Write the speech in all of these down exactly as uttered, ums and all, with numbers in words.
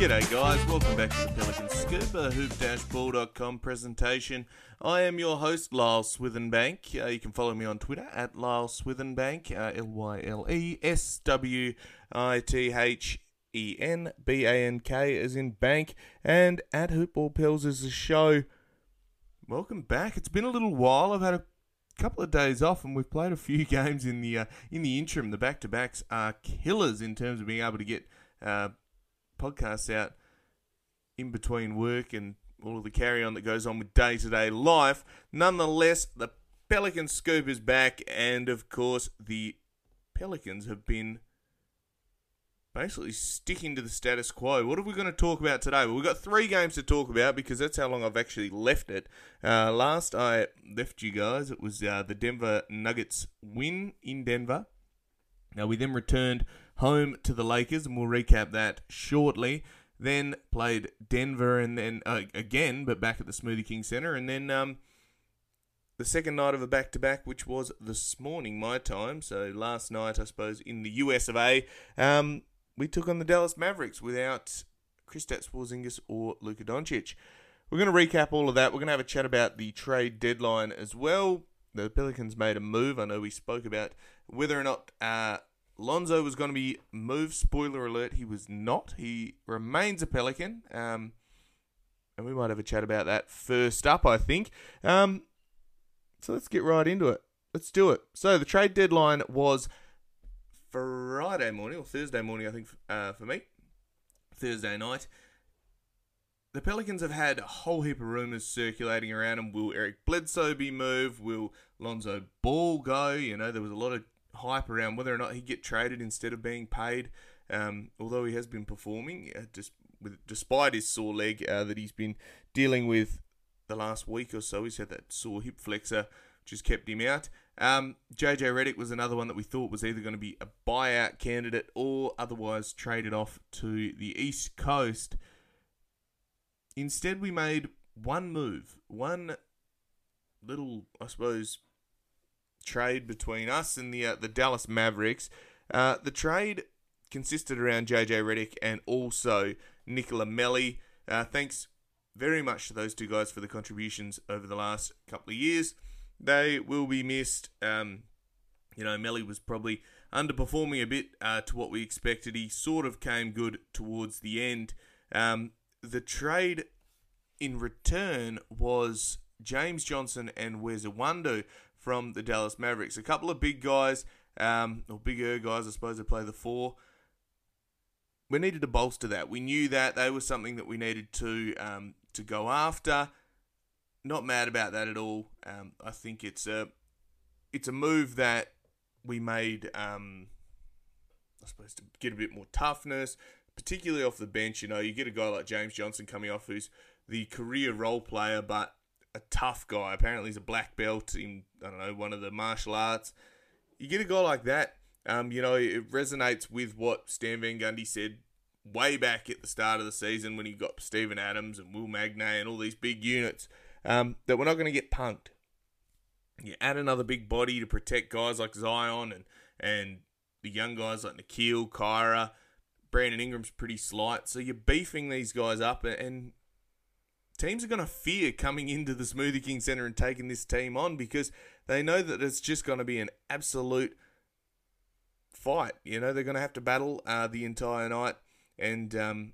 G'day guys, welcome back to the Pelican Scoop, hoop ball dot com presentation. I am your host, Lyle Swithenbank. Uh, you can follow me on Twitter at Lyle Swithenbank, uh, L Y L E S W I T H E N B A N K as in bank, and at Hoopball Pels is the show. Welcome back. It's been a little while. I've had a couple of days off and we've played a few games in the uh, in the interim. The back-to-backs are killers in terms of being able to get uh, podcasts out in between work and all of the carry-on that goes on with day-to-day life. Nonetheless, the Pelican Scoop is back, and of course the Pelicans have been basically sticking to the status quo. What are we going to talk about today? Well, we've got three games to talk about because that's how long I've actually left it. Uh, last I left you guys, it was uh, the Denver Nuggets win in Denver. Now, we then returned home to the Lakers, and we'll recap that shortly. Then played Denver and then uh, again, but back at the Smoothie King Center. And then um, the second night of a back-to-back, which was this morning my time. So last night, I suppose, in the U S of A, um... we took on the Dallas Mavericks without Kristaps Porzingis or Luka Doncic. We're going to recap all of that. We're going to have a chat about the trade deadline as well. The Pelicans made a move. I know we spoke about whether or not uh, Lonzo was going to be moved. Spoiler alert, he was not. He remains a Pelican. Um, and we might have a chat about that first up, I think. Um, so let's get right into it. Let's do it. So the trade deadline was Friday morning, or Thursday morning, I think, uh, for me, Thursday night. The Pelicans have had a whole heap of rumours circulating around them. Will Eric Bledsoe be moved? Will Lonzo Ball go? You know, there was a lot of hype around whether or not he'd get traded instead of being paid, um, although he has been performing, uh, just with, despite his sore leg uh, that he's been dealing with the last week or so. He's had that sore hip flexor, which has kept him out. Um, J J Redick was another one that we thought was either going to be a buyout candidate or otherwise traded off to the East Coast. Instead, we made one move, one little, I suppose, trade between us and the uh, the Dallas Mavericks. Uh, the trade consisted around J J Redick and also Nicola Melli. Uh, thanks very much to those two guys for the contributions over the last couple of years. They will be missed. Um, you know, Melli was probably underperforming a bit uh, to what we expected. He sort of came good towards the end. Um, the trade in return was James Johnson and Wes Iwundu from the Dallas Mavericks. A couple of big guys, um, or bigger guys, I suppose, that play the four. We needed to bolster that. We knew that. They were something that we needed to um, to go after. Not mad about that at all. Um, I think it's a it's a move that we made, um, I suppose, to get a bit more toughness, particularly off the bench. You know, you get a guy like James Johnson coming off, who's the career role player, but a tough guy. Apparently, he's a black belt in, I don't know, one of the martial arts. You get a guy like that, um, you know, it resonates with what Stan Van Gundy said way back at the start of the season when he got Steven Adams and Will Magne and all these big units. Um, that we're not going to get punked. You add another big body to protect guys like Zion and and the young guys like Nikhil, Kyra, Brandon Ingram's pretty slight. So you're beefing these guys up, and teams are going to fear coming into the Smoothie King Center and taking this team on because they know that it's just going to be an absolute fight. You know, they're going to have to battle uh, the entire night, and um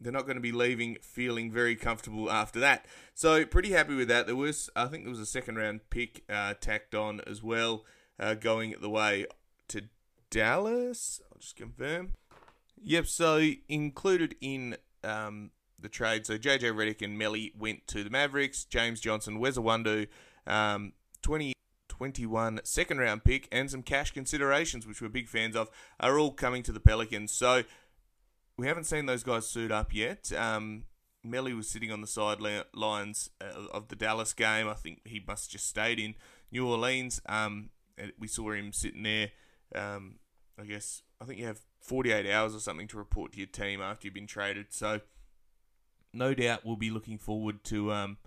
they're not going to be leaving feeling very comfortable after that. So pretty happy with that. There was, I think there was a second round pick uh, tacked on as well, uh, going the way to Dallas. I'll just confirm. Yep, so included in um, the trade, so J J Redick and Melli went to the Mavericks. James Johnson, Wes Iwundu, um, twenty twenty-one second round pick, and some cash considerations, which we're big fans of, are all coming to the Pelicans. So we haven't seen those guys suit up yet. Um, Melli was sitting on the sidelines uh, of the Dallas game. I think he must have just stayed in New Orleans. Um, and we saw him sitting there. Um, I guess, I think you have forty-eight hours or something to report to your team after you've been traded. So, no doubt we'll be looking forward to um,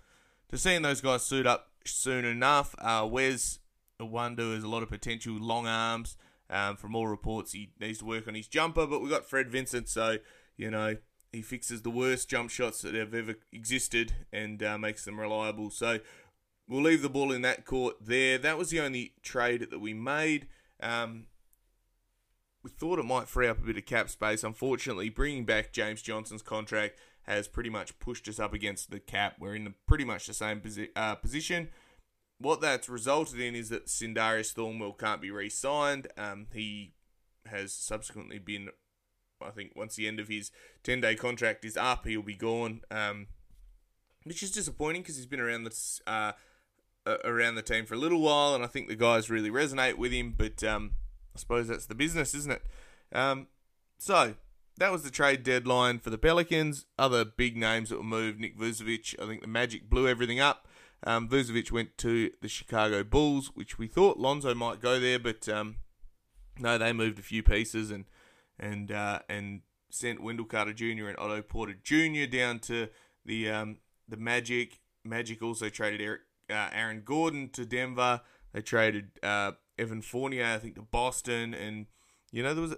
to seeing those guys suit up soon enough. Uh, Wes Iwundu has a lot of potential, long arms. Um, from all reports, he needs to work on his jumper, but we've got Fred Vincent, so, you know, He fixes the worst jump shots that have ever existed and uh, makes them reliable. So we'll leave the ball in that court there. That was the only trade that we made. Um, we thought it might free up a bit of cap space. Unfortunately, bringing back James Johnson's contract has pretty much pushed us up against the cap. We're in the, pretty much the same posi- uh, position. What that's resulted in is that Sindarius Thornwell can't be re-signed. Um, he has subsequently been, I think, once the end of his ten-day contract is up, he'll be gone, um, which is disappointing because he's been around the uh, around the team for a little while, and I think the guys really resonate with him, but um, I suppose that's the business, isn't it? Um, so, that was the trade deadline for the Pelicans. Other big names that were moved, Nick Vucevic, I think the Magic blew everything up. Um, Vucevic went to the Chicago Bulls, which we thought Lonzo might go there, but um, no, they moved a few pieces and and uh, and sent Wendell Carter Junior and Otto Porter Junior down to the um, the Magic. Magic also traded Eric, uh, Aaron Gordon to Denver. They traded uh, Evan Fournier, I think, to Boston. And, you know, there was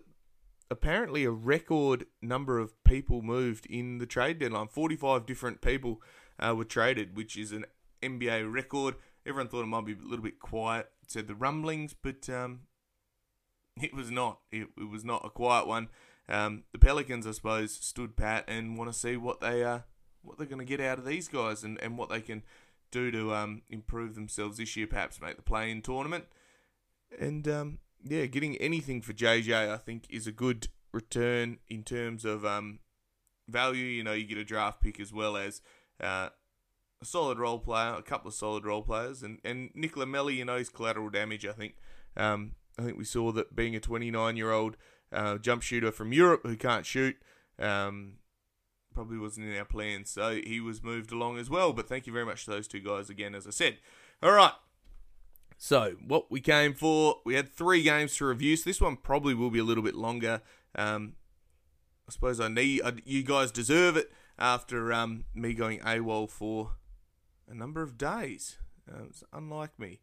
apparently a record number of people moved in the trade deadline. forty-five different people uh, were traded, which is an N B A record. Everyone thought it might be a little bit quiet. It said the rumblings, but um, it was not. It, it was not a quiet one. Um, the Pelicans, I suppose, stood pat and want to see what they uh, what they're going to get out of these guys and, and what they can do to um, improve themselves this year, perhaps make the play-in tournament. And um, yeah, getting anything for J J, I think, is a good return in terms of um, value. You know, you get a draft pick as well as Uh, A solid role player, a couple of solid role players, and, and Nicola Melli, you know, his collateral damage, I think. Um, I think we saw that being a twenty-nine-year-old uh, jump shooter from Europe who can't shoot, um, probably wasn't in our plans, so he was moved along as well. But thank you very much to those two guys again, as I said. All right, so what we came for, we had three games to review, so this one probably will be a little bit longer. Um, I suppose I need I, you guys deserve it after um, me going AWOL for a number of days. Uh, it's unlike me.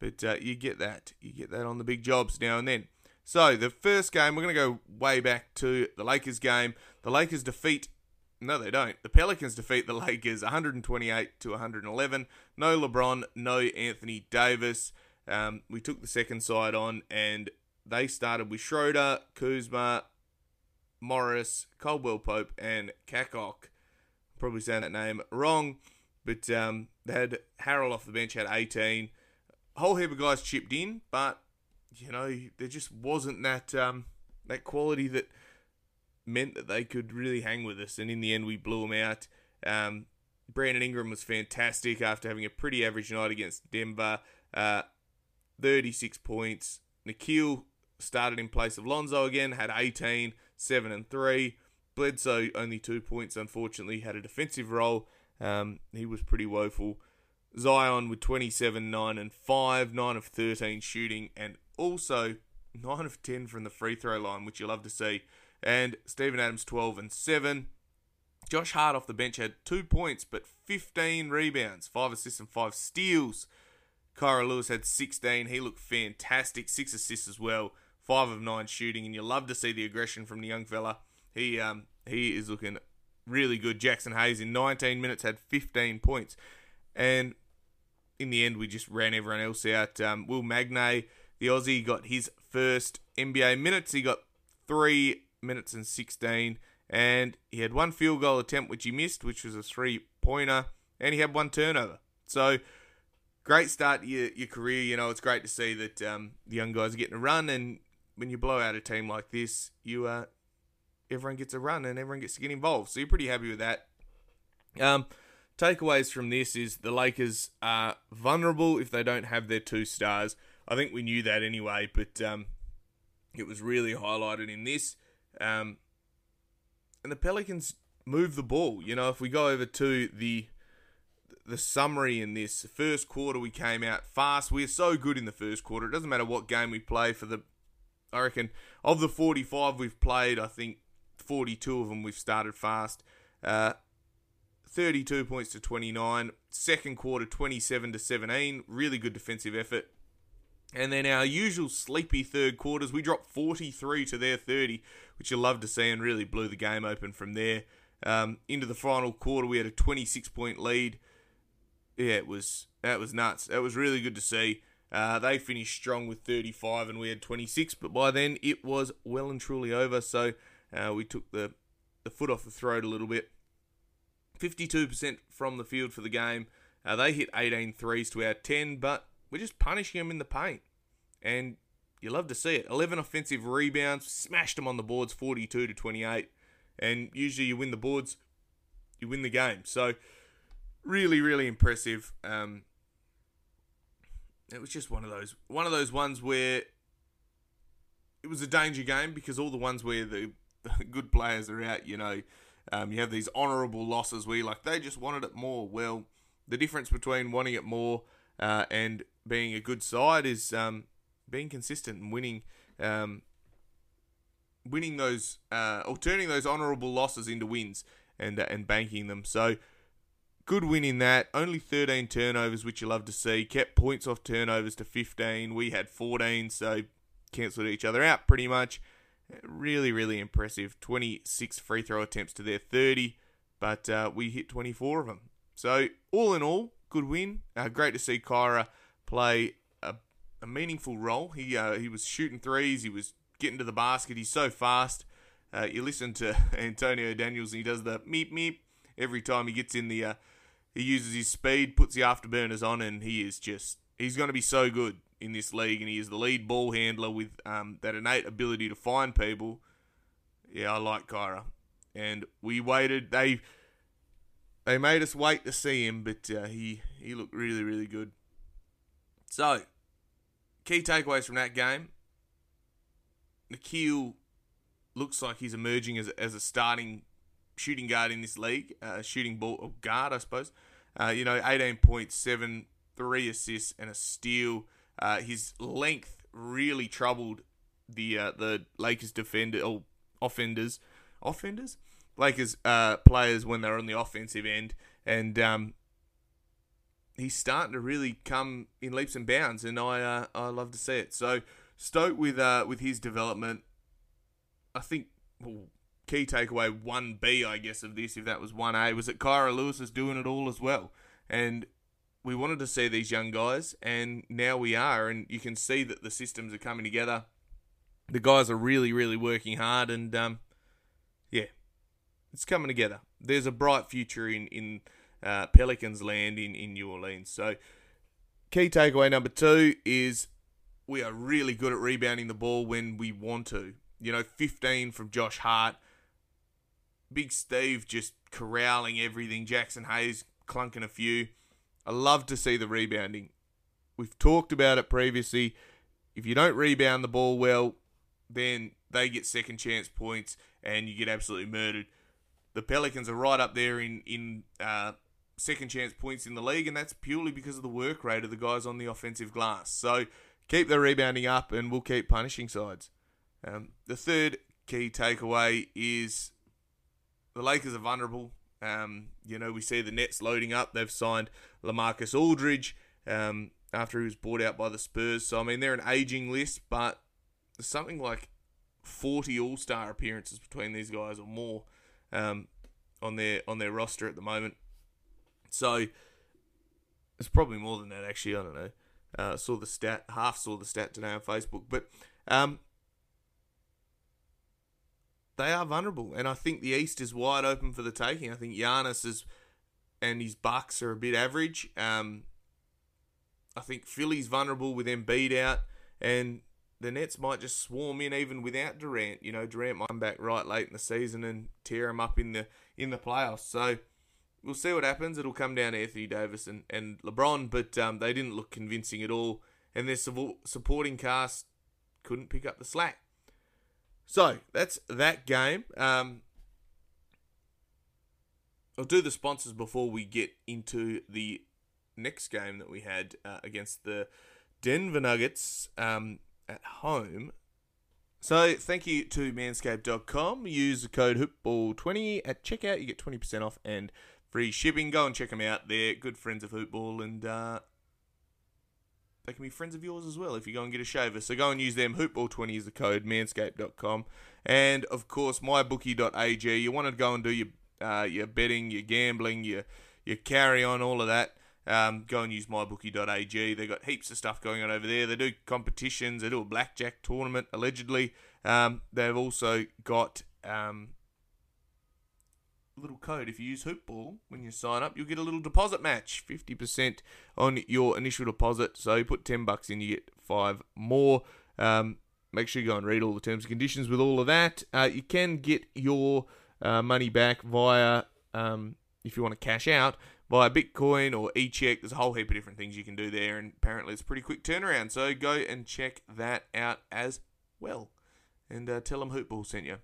But uh, you get that. You get that on the big jobs now and then. So, the first game, we're going to go way back to the Lakers game. The Lakers defeat... No, they don't. The Pelicans defeat the Lakers one twenty-eight to one eleven. No LeBron, no Anthony Davis. Um, we took the second side on, and they started with Schroeder, Kuzma, Morris, Caldwell Pope, and Kakok. Probably saying that name wrong. But um, they had Harrell off the bench, had eighteen. A whole heap of guys chipped in, but, you know, there just wasn't that um, that quality that meant that they could really hang with us. And in the end, we blew them out. Um, Brandon Ingram was fantastic after having a pretty average night against Denver. Uh, thirty-six points. Nikhil started in place of Lonzo again, had eighteen, seven and three. Bledsoe, only two points, unfortunately, had a defensive role. Um, he was pretty woeful. Zion with twenty-seven, nine and five, nine of thirteen shooting, and also nine of ten from the free throw line, which you love to see. And Steven Adams, twelve and seven. Josh Hart off the bench had two points, but fifteen rebounds, five assists and five steals. Kyra Lewis had sixteen. He looked fantastic, six assists as well, five of nine shooting, and you love to see the aggression from the young fella. He, um, he is looking really good. Jackson Hayes in nineteen minutes had fifteen points. And in the end, we just ran everyone else out. Um, Will Magne, the Aussie, got his first N B A minutes. He got three minutes and sixteen. And he had one field goal attempt, which he missed, which was a three-pointer. And he had one turnover. So, great start to your, your career. You know, it's great to see that um, the young guys are getting a run. And when you blow out a team like this, you uh, everyone gets a run and everyone gets to get involved. So, you're pretty happy with that. Um... Takeaways from this is the Lakers are vulnerable if they don't have their two stars. I think we knew that anyway, but um, it was really highlighted in this. Um, and the Pelicans move the ball. You know, if we go over to the the summary in this, the first quarter we came out fast. We're so good in the first quarter. It doesn't matter what game we play for the... I reckon of the forty-five we've played, I think forty-two of them we've started fast. Uh thirty-two points to twenty-nine, second quarter twenty-seven to seventeen, really good defensive effort. And then our usual sleepy third quarters, we dropped forty-three to their thirty, which you love to see and really blew the game open from there. Um, into the final quarter, we had a twenty-six point lead. Yeah, it was that was nuts. That was really good to see. Uh, they finished strong with thirty-five and we had twenty-six, but by then it was well and truly over, so uh, we took the, the foot off the throat a little bit. fifty-two percent from the field for the game. Uh, they hit eighteen threes to our ten, but we're just punishing them in the paint, and you love to see it. eleven offensive rebounds, smashed them on the boards, forty-two to twenty-eight, and usually you win the boards, you win the game. So really, really impressive. Um, it was just one of those one of those ones where it was a danger game because all the ones where the, the good players are out, you know, um, you have these honourable losses where you're like, they just wanted it more. Well, the difference between wanting it more uh, and being a good side is um, being consistent and winning, um, winning those uh, or turning those honourable losses into wins and uh, and banking them. So good win in that. Only thirteen turnovers, which you love to see. Kept points off turnovers to fifteen. We had fourteen, so cancelled each other out pretty much. Really, really impressive. twenty-six free throw attempts to their thirty, but uh, we hit twenty-four of them. So, all in all, good win. Uh, great to see Kyra play a, a meaningful role. He uh, he was shooting threes. He was getting to the basket. He's so fast. Uh, you listen to Antonio Daniels, and he does the meep meep every time he gets in the. Uh, he uses his speed, puts the afterburners on, and he is just. He's going to be so good in this league, and he is the lead ball handler with um, that innate ability to find people. Yeah, I like Kyra, and we waited. They. They made us wait to see him, but uh, he, he looked really, really good. So, key takeaways from that game. Nikhil looks like he's emerging as a, as a starting shooting guard in this league. Uh, shooting ball or guard, I suppose. Uh, you know, eighteen point seven, three assists and a steal. Uh, his length really troubled the uh, the Lakers defender or offenders. Offenders? Lakers uh, players when they're on the offensive end, and um, he's starting to really come in leaps and bounds, and I uh, I love to see it. So stoked with uh, with his development. I think well, key takeaway one B, I guess, of this, if that was one A, was that Kyra Lewis is doing it all as well, and we wanted to see these young guys, and now we are, and you can see that the systems are coming together. The guys are really, really working hard, and um, yeah. It's coming together. There's a bright future in, in uh, Pelicans land in, in New Orleans. So, key takeaway number two is we are really good at rebounding the ball when we want to. You know, fifteen from Josh Hart. Big Steve just corralling everything. Jackson Hayes clunking a few. I love to see the rebounding. We've talked about it previously. If you don't rebound the ball well, then they get second chance points and you get absolutely murdered. The Pelicans are right up there in, in uh, second chance points in the league, and that's purely because of the work rate of the guys on the offensive glass. So keep the rebounding up, and we'll keep punishing sides. Um, the third key takeaway is the Lakers are vulnerable. Um, you know, we see the Nets loading up. They've signed LaMarcus Aldridge um, after he was bought out by the Spurs. So, I mean, they're an aging list, but there's something like forty All-Star appearances between these guys or more. Um, on their on their roster at the moment, so it's probably more than that. Actually, I don't know. Uh, saw the stat, half saw the stat today on Facebook, but um, they are vulnerable, and I think the East is wide open for the taking. I think Giannis is and his Bucks are a bit average. Um, I think Philly's vulnerable with Embiid out, and the Nets might just swarm in even without Durant. You know, Durant might come back right late in the season and tear him up in the in the playoffs. So we'll see what happens. It'll come down to Anthony Davis and, and LeBron, but um, they didn't look convincing at all. And their supporting cast couldn't pick up the slack. So that's that game. Um, I'll do the sponsors before we get into the next game that we had uh, against the Denver Nuggets. Um... at home. So thank you to manscaped dot com. Use the code hoop ball twenty at checkout. You get twenty percent off and free shipping. Go and check them out. They're good friends of Hoopball, and uh, they can be friends of yours as well if you go and get a shaver. So go and use them. hoop ball twenty is the code, manscaped dot com. And of course, my bookie dot a g. You want to go and do your uh, your betting, your gambling, your your carry on, all of that, um, go and use my bookie dot a g. They've got heaps of stuff going on over there. They do competitions. They do a blackjack tournament, allegedly. Um, they've also got um, a little code. If you use hoop ball when you sign up, you'll get a little deposit match, fifty percent on your initial deposit. So you put ten bucks in, you get five more. Um, make sure you go and read all the terms and conditions with all of that. Uh, you can get your uh, money back via... Um, if you want to cash out via Bitcoin or e-check, there's a whole heap of different things you can do there, and apparently it's a pretty quick turnaround, so go and check that out as well, and uh, tell them Hoopball sent you.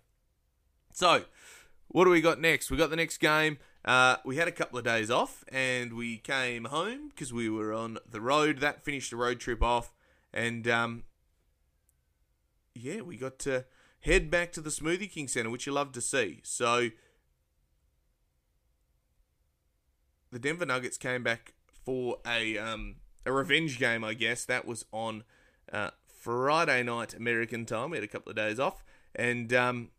So, what do we got next? We got the next game. Uh, we had a couple of days off, and we came home because we were on the road. That finished the road trip off, and um, yeah, we got to head back to the Smoothie King Center, which you love to see. So, the Denver Nuggets came back for a um, a revenge game, I guess. That was on uh, Friday night American time. We had a couple of days off. And um,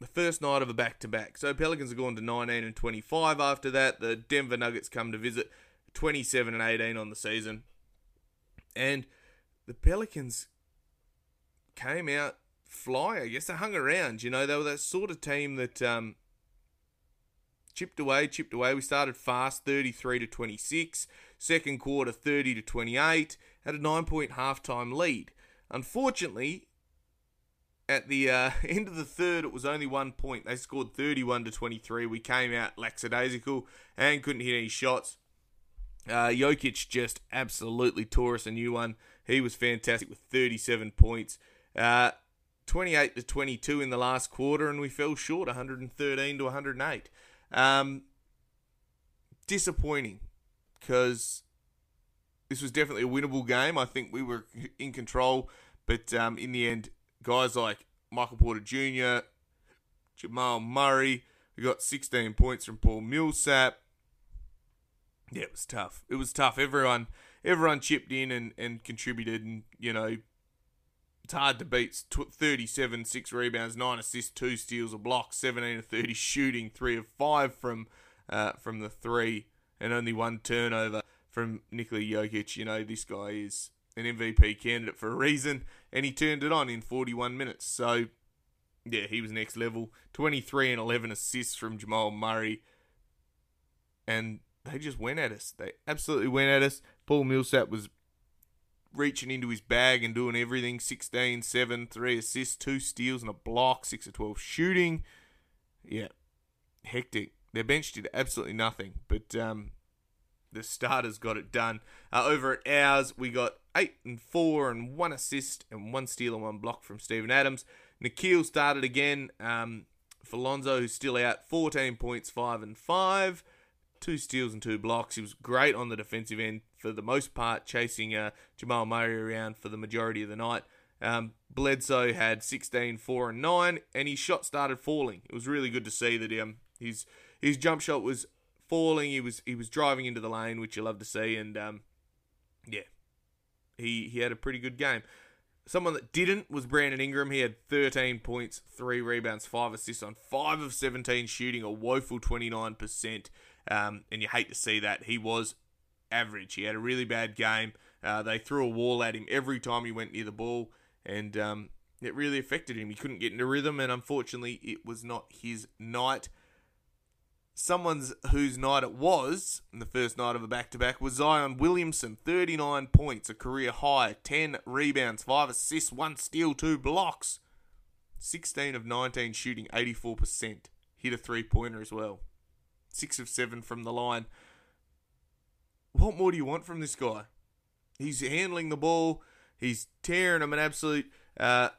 the first night of a back-to-back. So Pelicans are going to nineteen and twenty-five after that. The Denver Nuggets come to visit twenty-seven and eighteen on the season. And the Pelicans came out fly, I guess. They hung around, you know. They were that sort of team that... Um, Chipped away, chipped away. We started fast, thirty-three to twenty-six. Second quarter, thirty to twenty-eight. Had a nine-point halftime lead. Unfortunately, at the uh, end of the third, it was only one point. They scored thirty-one to twenty-three. We came out lackadaisical and couldn't hit any shots. Uh, Jokic just absolutely tore us a new one. He was fantastic with thirty-seven points. Uh, twenty-eight to twenty-two in the last quarter, and we fell short, one thirteen to one oh eight. Um, disappointing, because this was definitely a winnable game. I think we were in control, but um, in the end, guys like Michael Porter Junior, Jamal Murray, we got sixteen points from Paul Millsap. Yeah, it was tough. It was tough. Everyone, everyone chipped in and, and contributed, and you know, it's hard to beat. Thirty-seven, six rebounds, nine assists, two steals, a block, seventeen of thirty shooting, three of five from uh, from the three, and only one turnover from Nikola Jokic. You know, this guy is an M V P candidate for a reason, and he turned it on in forty-one minutes. So, yeah, he was next level. twenty-three and eleven assists from Jamal Murray, and they just went at us. They absolutely went at us. Paul Millsap was reaching into his bag and doing everything. sixteen, seven, three assists, two steals and a block, six of twelve shooting. Yeah, hectic. Their bench did absolutely nothing, but um, the starters got it done. Uh, over at ours, we got eight and four and one assist and one steal and one block from Steven Adams. Nikhil started again um, for Lonzo, who's still out. fourteen points, five and five. Two steals and two blocks. He was great on the defensive end for the most part, chasing uh, Jamal Murray around for the majority of the night. Um, Bledsoe had sixteen, four and nine, and his shot started falling. It was really good to see that um, his his jump shot was falling. He was he was driving into the lane, which you love to see. And um, yeah, he he had a pretty good game. Someone that didn't was Brandon Ingram. He had thirteen points, three rebounds, five assists on five of seventeen shooting, a woeful twenty-nine percent. Um, and you hate to see that. He was average. He had a really bad game. Uh, they threw a wall at him every time he went near the ball, and um, it really affected him. He couldn't get into rhythm, and unfortunately, it was not his night. Someone's whose night it was, in the first night of a back-to-back, was Zion Williamson. thirty-nine points, a career high, ten rebounds, five assists, one steal, two blocks. sixteen of nineteen shooting, eighty-four percent. Hit a three-pointer as well. Six of seven from the line. What more do you want from this guy? He's handling the ball. He's tearing them an absolute uh,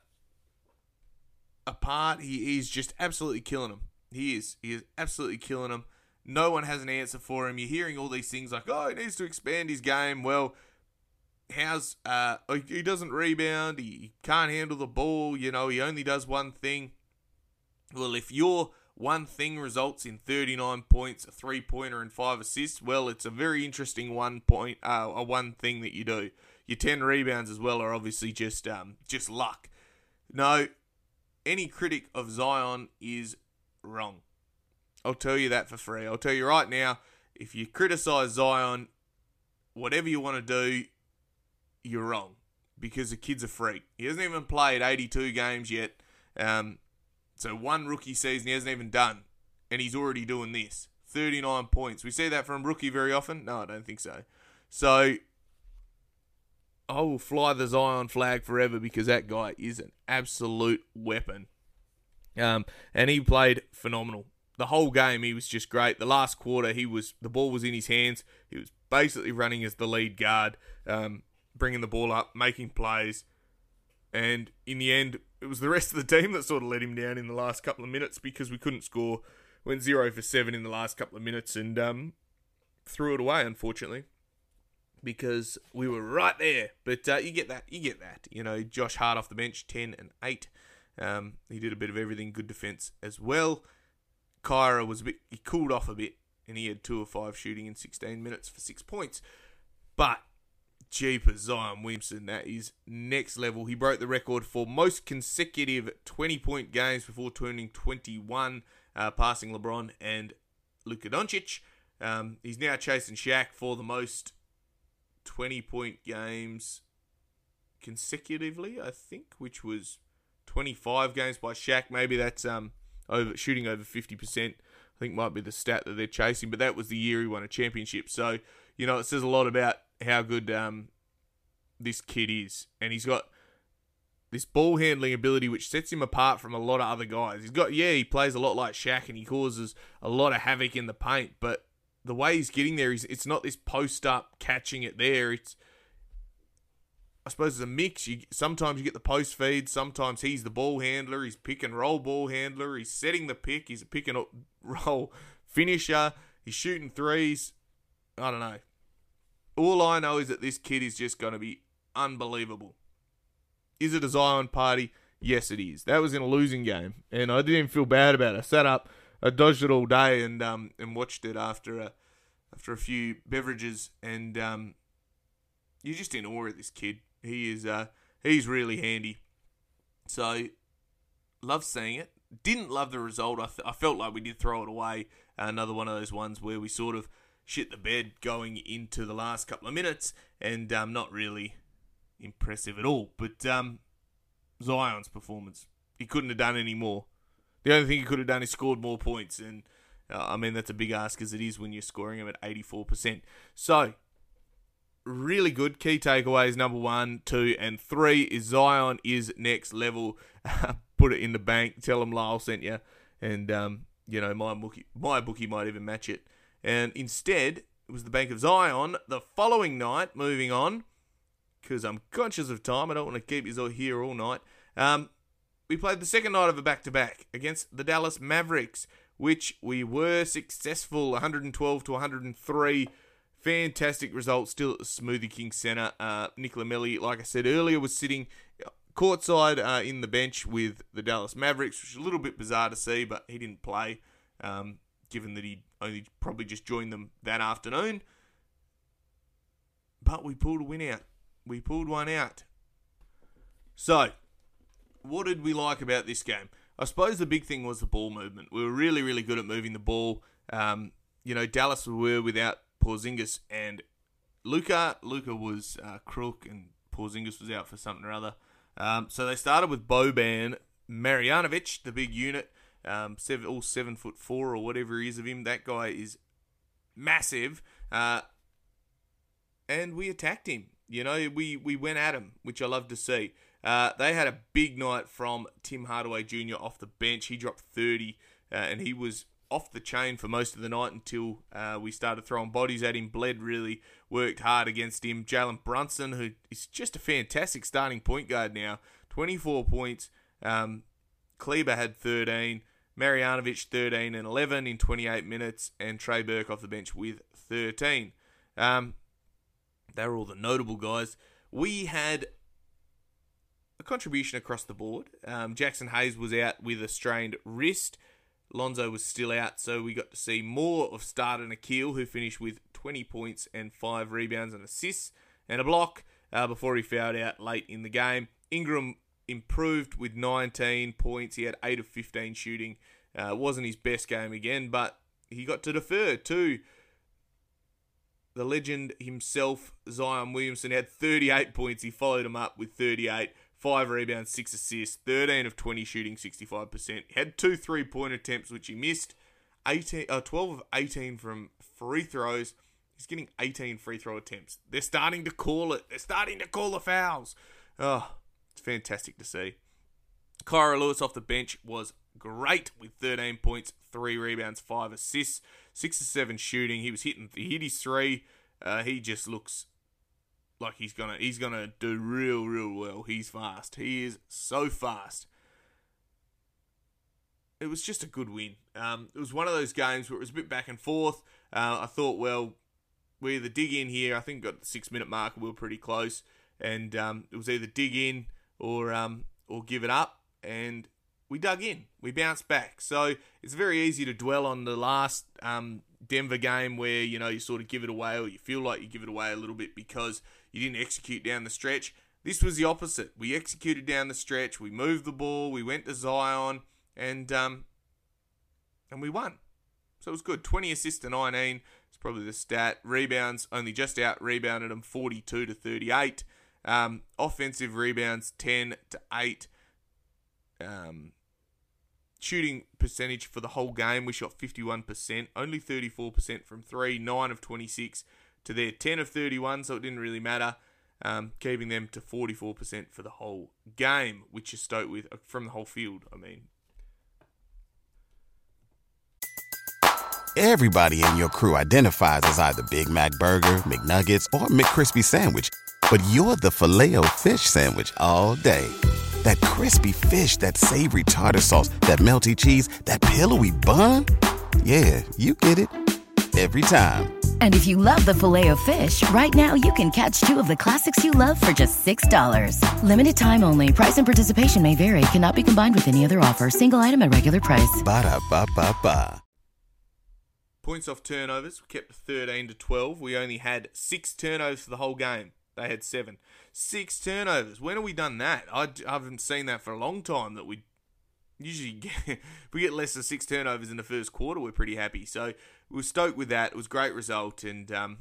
apart. He is just absolutely killing them. He is. He is absolutely killing them. No one has an answer for him. You're hearing all these things like, oh, he needs to expand his game. Well, how's uh, he doesn't rebound. He can't handle the ball. You know, he only does one thing. Well, if you're one thing results in thirty-nine points, a three-pointer, and five assists. Well, it's a very interesting one point, uh, a one thing that you do. Your ten rebounds as well are obviously just um, just luck. No, any critic of Zion is wrong. I'll tell you that for free. I'll tell you right now, if you criticize Zion, whatever you want to do, you're wrong, because the kid's a freak. He hasn't even played eighty-two games yet. Um, so one rookie season he hasn't even done, and he's already doing this. thirty-nine points. We see that from rookie very often? No, I don't think so. So I will fly the Zion flag forever, because that guy is an absolute weapon. Um, and he played phenomenal. The whole game, he was just great. The last quarter, he was the ball was in his hands. He was basically running as the lead guard, um, bringing the ball up, making plays. And in the end, it was the rest of the team that sort of let him down in the last couple of minutes, because we couldn't score. Went zero for seven in the last couple of minutes and um, threw it away, unfortunately, because we were right there. But uh, you get that. You get that. You know, Josh Hart off the bench, ten and eight. Um, he did a bit of everything. Good defense as well. Kyra was a bit, he cooled off a bit, and he had two of five shooting in sixteen minutes for six points. But jeepers, Zion Williamson, that is next level. He broke the record for most consecutive twenty-point games before turning twenty-one, uh, passing LeBron and Luka Doncic. Um, he's now chasing Shaq for the most twenty-point games consecutively, I think, which was twenty-five games by Shaq. Maybe that's... um. Over shooting over fifty percent, I think might be the stat that they're chasing, but that was the year he won a championship. So, you know, it says a lot about how good um, this kid is. And he's got this ball handling ability, which sets him apart from a lot of other guys. He's got, yeah, he plays a lot like Shaq, and he causes a lot of havoc in the paint, but the way he's getting there, he's, it's not this post-up catching it there. It's, I suppose it's a mix. You, sometimes you get the post feed. Sometimes he's the ball handler. He's pick and roll ball handler. He's setting the pick. He's a pick and roll finisher. He's shooting threes. I don't know. All I know is that this kid is just going to be unbelievable. Is it a Zion party? Yes, it is. That was in a losing game, and I didn't feel bad about it. I sat up, I dodged it all day, and um and watched it after a after a few beverages, and um you're just in awe of this kid. He is, uh, he's really handy. So, love seeing it. Didn't love the result. I, th- I felt like we did throw it away. Uh, another one of those ones where we sort of shit the bed going into the last couple of minutes, and um, not really impressive at all. But um, Zion's performance, he couldn't have done any more. The only thing he could have done is scored more points, and uh, I mean, that's a big ask as it is when you're scoring him at eighty-four percent. So, really good. Key takeaways number one, two, and three is Zion is next level. Put it in the bank. Tell them Lyle sent you. And, um, you know, my bookie, my bookie might even match it. And instead, it was the Bank of Zion the following night. Moving on, because I'm conscious of time. I don't want to keep you here all night. Um, we played the second night of a back-to-back against the Dallas Mavericks, which we were successful, one twelve to one oh three. Fantastic result still at the Smoothie King Center. Uh, Nicola Melli, like I said earlier, was sitting courtside uh, in the bench with the Dallas Mavericks, which is a little bit bizarre to see, but he didn't play, um, given that he only probably just joined them that afternoon. But we pulled a win out. We pulled one out. So, what did we like about this game? I suppose the big thing was the ball movement. We were really, really good at moving the ball. Um, you know, Dallas were without Porzingis and Luka. Luka was uh, crook, and Porzingis was out for something or other. Um, so they started with Boban Marjanovic, the big unit, um, seven, all seven foot four or whatever he is of him. That guy is massive, uh, and we attacked him. You know, we we went at him, which I love to see. Uh, they had a big night from Tim Hardaway Junior off the bench. He dropped thirty, uh, and he was off the chain for most of the night until uh, we started throwing bodies at him. Bled really worked hard against him. Jalen Brunson, who is just a fantastic starting point guard now, twenty-four points. Um, Kleber had thirteen. Marjanovic thirteen and eleven in twenty-eight minutes. And Trey Burke off the bench with thirteen. Um, they were all the notable guys. We had a contribution across the board. Um, Jackson Hayes was out with a strained wrist. Lonzo was still out, so we got to see more of starter Nikhil, who finished with twenty points and five rebounds and assists and a block uh, before he fouled out late in the game. Ingram improved with nineteen points. He had eight of fifteen shooting Uh, it wasn't his best game again, but he got to defer to the legend himself, Zion Williamson, had thirty-eight points. He followed him up with thirty-eight, five rebounds, six assists, thirteen of twenty shooting, sixty-five percent. Had two three-point attempts, which he missed, eighteen, uh, twelve of eighteen from free throws. He's getting eighteen free throw attempts. They're starting to call it. They're starting to call the fouls. Oh, it's fantastic to see. Kyra Lewis off the bench was great with thirteen points, three rebounds, five assists, six or seven shooting. He was hitting, he hit his three. Uh, he just looks like he's gonna, he's gonna do real, real well. He's fast. He is so fast. It was just a good win. Um, it was one of those games where it was a bit back and forth. Uh, I thought, well, we either dig in here. I think got the six minute mark. We were pretty close, and um, it was either dig in or um, or give it up. And we dug in. We bounced back. So it's very easy to dwell on the last um, Denver game where, you know, you sort of give it away or you feel like you give it away a little bit because you didn't execute down the stretch. This was the opposite. We executed down the stretch. We moved the ball. We went to Zion and um, and we won. So it was good. twenty assists to nineteen. It's probably the stat. Rebounds, only just out rebounded them forty-two to thirty-eight. Um, offensive rebounds ten to eight. Um, shooting percentage for the whole game, we shot fifty-one percent, only thirty-four percent from three, nine of twenty-six to their ten of thirty-one, so it didn't really matter, um, keeping them to forty-four percent for the whole game, which is stoked with from the whole field, I mean. Everybody in your crew identifies as either Big Mac Burger, McNuggets, or McCrispy Sandwich, but you're the Filet-O-Fish Sandwich all day. That crispy fish, that savory tartar sauce, that melty cheese, that pillowy bun. Yeah, you get it. Every time. And if you love the Filet-O-Fish, right now you can catch two of the classics you love for just six dollars. Limited time only. Price and participation may vary. Cannot be combined with any other offer. Single item at regular price. Ba-da-ba-ba-ba. Points off turnovers. We kept thirteen to twelve. We only had six turnovers for the whole game. They had seven. Six turnovers. When have we done that? I, I haven't seen that for a long time. That we usually get, if we get less than six turnovers in the first quarter, we're pretty happy. So we were stoked with that. It was a great result, and um,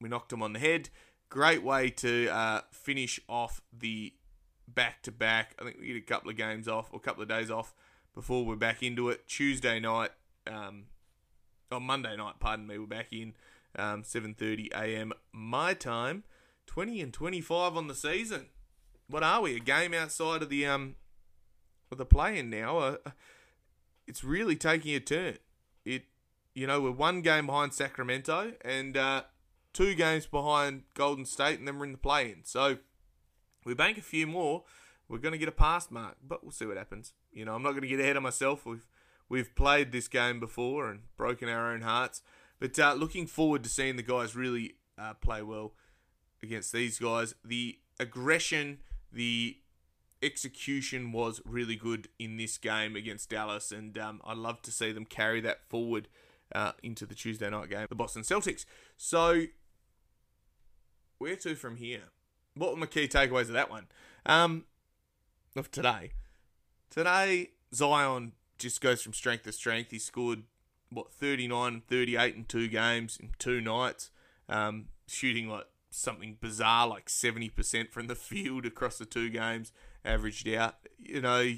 we knocked them on the head. Great way to uh, finish off the back-to-back. I think we get a couple of games off or a couple of days off before we're back into it. Tuesday night, um, or Monday night, pardon me, we're back in um, seven thirty a.m. my time. twenty and twenty-five on the season. What are we? A game outside of the um, of the play-in now. Uh, it's really taking a turn. It, you know, we're one game behind Sacramento and uh, two games behind Golden State, and then we're in the play-in. So we bank a few more, we're going to get a pass mark, but we'll see what happens. You know, I'm not going to get ahead of myself. We've we've played this game before and broken our own hearts, but uh, looking forward to seeing the guys really uh, play well against these guys. The aggression, the execution was really good in this game against Dallas, and um, I love to see them carry that forward uh, into the Tuesday night game, the Boston Celtics. So, where to from here? What were my key takeaways of that one? Um, of today. Today, Zion just goes from strength to strength. He scored, what, thirty-nine, thirty-eight in two games, in two nights, um, shooting like something bizarre like seventy percent from the field across the two games averaged out. You know,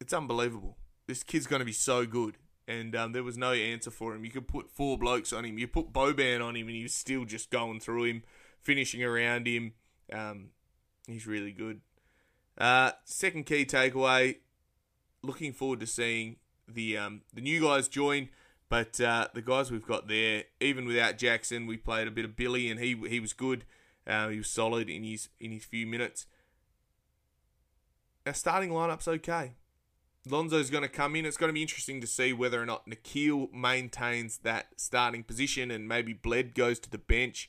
it's unbelievable. This kid's going to be so good, and um, there was no answer for him. You could put four blokes on him, you put Boban on him, and he was still just going through him, finishing around him. Um, he's really good. Uh, second key takeaway, looking forward to seeing the um, the new guys join. But uh, the guys we've got there, even without Jackson, we played a bit of Billy, and he he was good. Uh, he was solid in his in his few minutes. Our starting lineup's okay. Lonzo's going to come in. It's going to be interesting to see whether or not Nikhil maintains that starting position, and maybe Bled goes to the bench,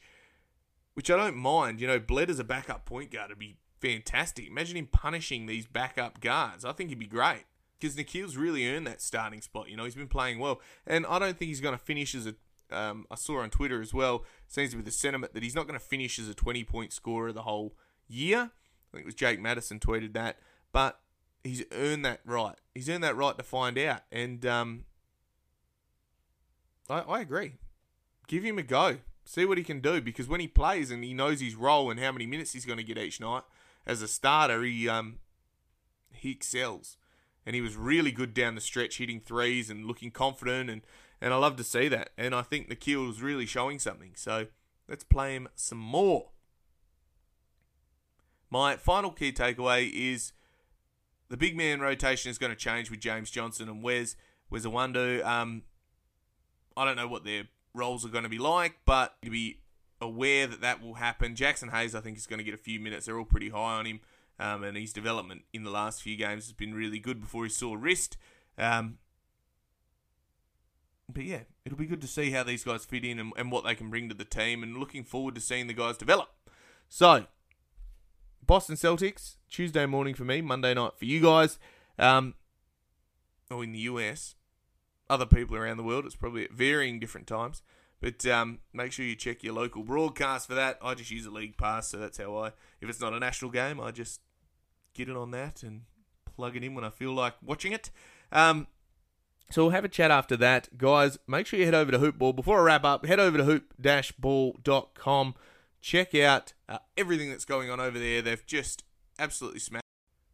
which I don't mind. You know, Bled as a backup point guard would be fantastic. Imagine him punishing these backup guards. I think he'd be great. Because Nikhil's really earned that starting spot, you know. He's been playing well. And I don't think he's going to finish as a... Um, I saw on Twitter as well, seems to be the sentiment that he's not going to finish as a twenty-point scorer the whole year. I think it was Jake Madison tweeted that. But he's earned that right. He's earned that right to find out. And um, I, I agree. Give him a go. See what he can do. Because when he plays and he knows his role and how many minutes he's going to get each night, as a starter, he um, he excels. And he was really good down the stretch, hitting threes and looking confident. And, and I love to see that. And I think Nikhil is really showing something. So let's play him some more. My final key takeaway is the big man rotation is going to change with James Johnson and Wes. Wes Iwundu. Um, I don't know what their roles are going to be like, but to be aware that that will happen. Jackson Hayes, I think, is going to get a few minutes. They're all pretty high on him. Um, and his development in the last few games has been really good before he saw wrist. Um, but yeah, it'll be good to see how these guys fit in and, and what they can bring to the team, and looking forward to seeing the guys develop. So, Boston Celtics, Tuesday morning for me, Monday night for you guys. Um, or in the U S. Other people around the world, it's probably at varying different times. But um, make sure you check your local broadcast for that. I just use a league pass, so that's how I... If it's not a national game, I just get it on that and plug it in when I feel like watching it. Um, so we'll have a chat after that. Guys, make sure you head over to Hoop Ball. Before I wrap up, head over to hoop dash ball dot com. Check out uh, everything that's going on over there. They've just absolutely smashed.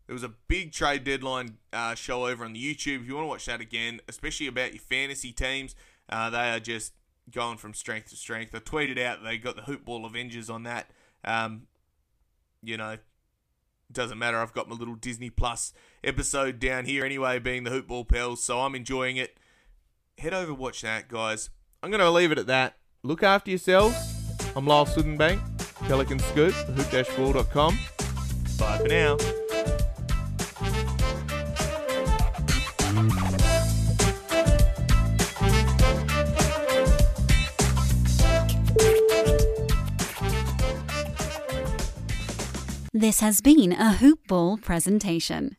There was a big trade deadline uh, show over on the YouTube. If you want to watch that again, especially about your fantasy teams, uh, they are just... going from strength to strength. I tweeted out they got the Hoopball Avengers on that. Um, you know, doesn't matter. I've got my little Disney Plus episode down here anyway, being the Hoopball Pals, so I'm enjoying it. Head over, watch that, guys. I'm going to leave it at that. Look after yourselves. I'm Lyle Swithenbank, Pelican Scoop, hoop dash ball dot com. Bye for now. This has been a Hoop Ball presentation.